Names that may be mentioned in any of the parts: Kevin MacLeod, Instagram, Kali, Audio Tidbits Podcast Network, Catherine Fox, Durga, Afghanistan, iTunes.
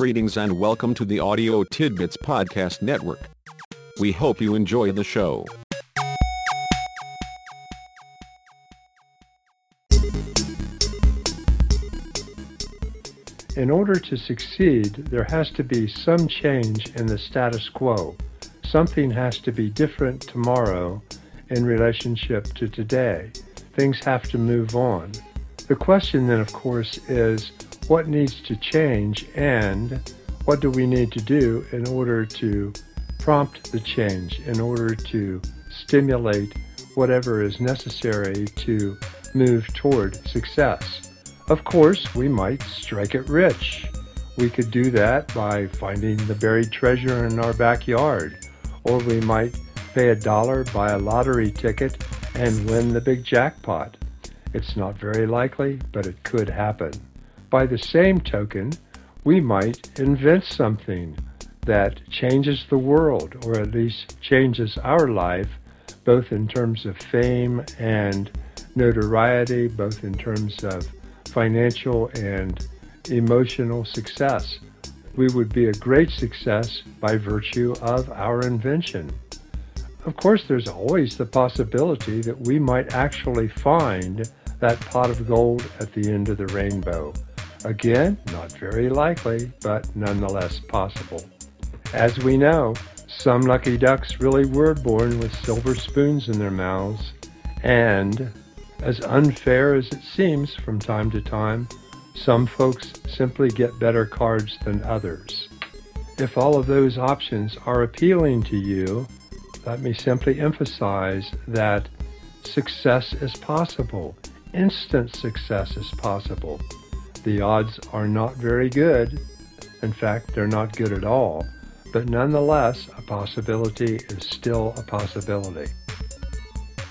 Greetings and welcome to the Audio Tidbits Podcast Network. We hope you enjoy the show. In order to succeed, there has to be some change in the status quo. Something has to be different tomorrow in relationship to today. Things have to move on. The question then, of course, is what needs to change and what do we need to do in order to prompt the change, in order to stimulate whatever is necessary to move toward success. Of course, we might strike it rich. We could do that by finding the buried treasure in our backyard, or we might pay $1, buy a lottery ticket, and win the big jackpot. It's not very likely, but it could happen. By the same token, we might invent something that changes the world, or at least changes our life, both in terms of fame and notoriety, both in terms of financial and emotional success. We would be a great success by virtue of our invention. Of course, there's always the possibility that we might actually find that pot of gold at the end of the rainbow. Again, not very likely, but nonetheless possible. As we know, some lucky ducks really were born with silver spoons in their mouths, and as unfair as it seems from time to time, some folks simply get better cards than others. If all of those options are appealing to you, let me simply emphasize that success is possible. Instant success is possible. The odds are not very good. In fact, they're not good at all. But nonetheless, a possibility is still a possibility.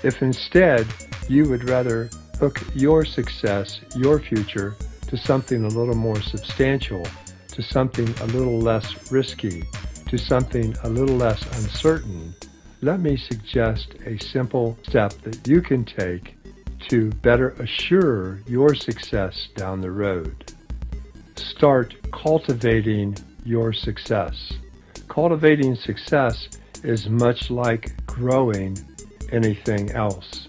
If instead you would rather hook your success, your future, to something a little more substantial, to something a little less risky, to something a little less uncertain, let me suggest a simple step that you can take to better assure your success down the road. Start cultivating your success. Cultivating success is much like growing anything else.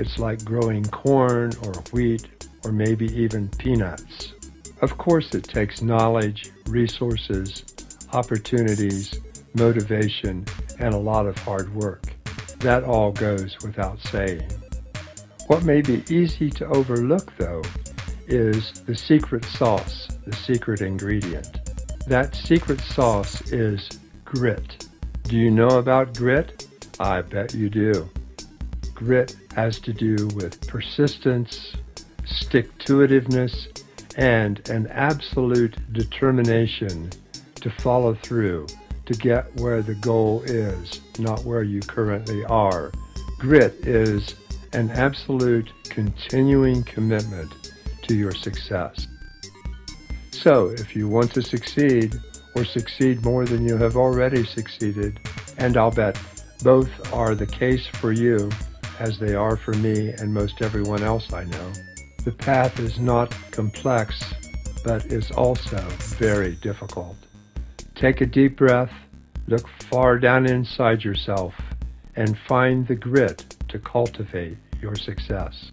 It's like growing corn or wheat or maybe even peanuts. Of course, it takes knowledge, resources, opportunities, motivation, and a lot of hard work. That all goes without saying. What may be easy to overlook, though, is the secret sauce, the secret ingredient. That secret sauce is grit. Do you know about grit? I bet you do. Grit has to do with persistence, stick-to-itiveness, and an absolute determination to follow through, to get where the goal is, not where you currently are. Grit is an absolute continuing commitment to your success. So, if you want to succeed, or succeed more than you have already succeeded, and I'll bet both are the case for you, as they are for me and most everyone else I know, the path is not complex, but is also very difficult. Take a deep breath, look far down inside yourself, and find the grit to cultivate your success.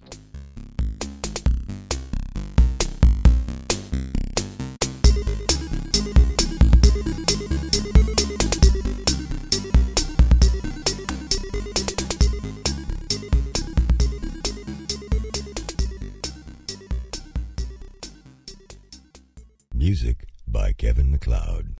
Music by Kevin MacLeod.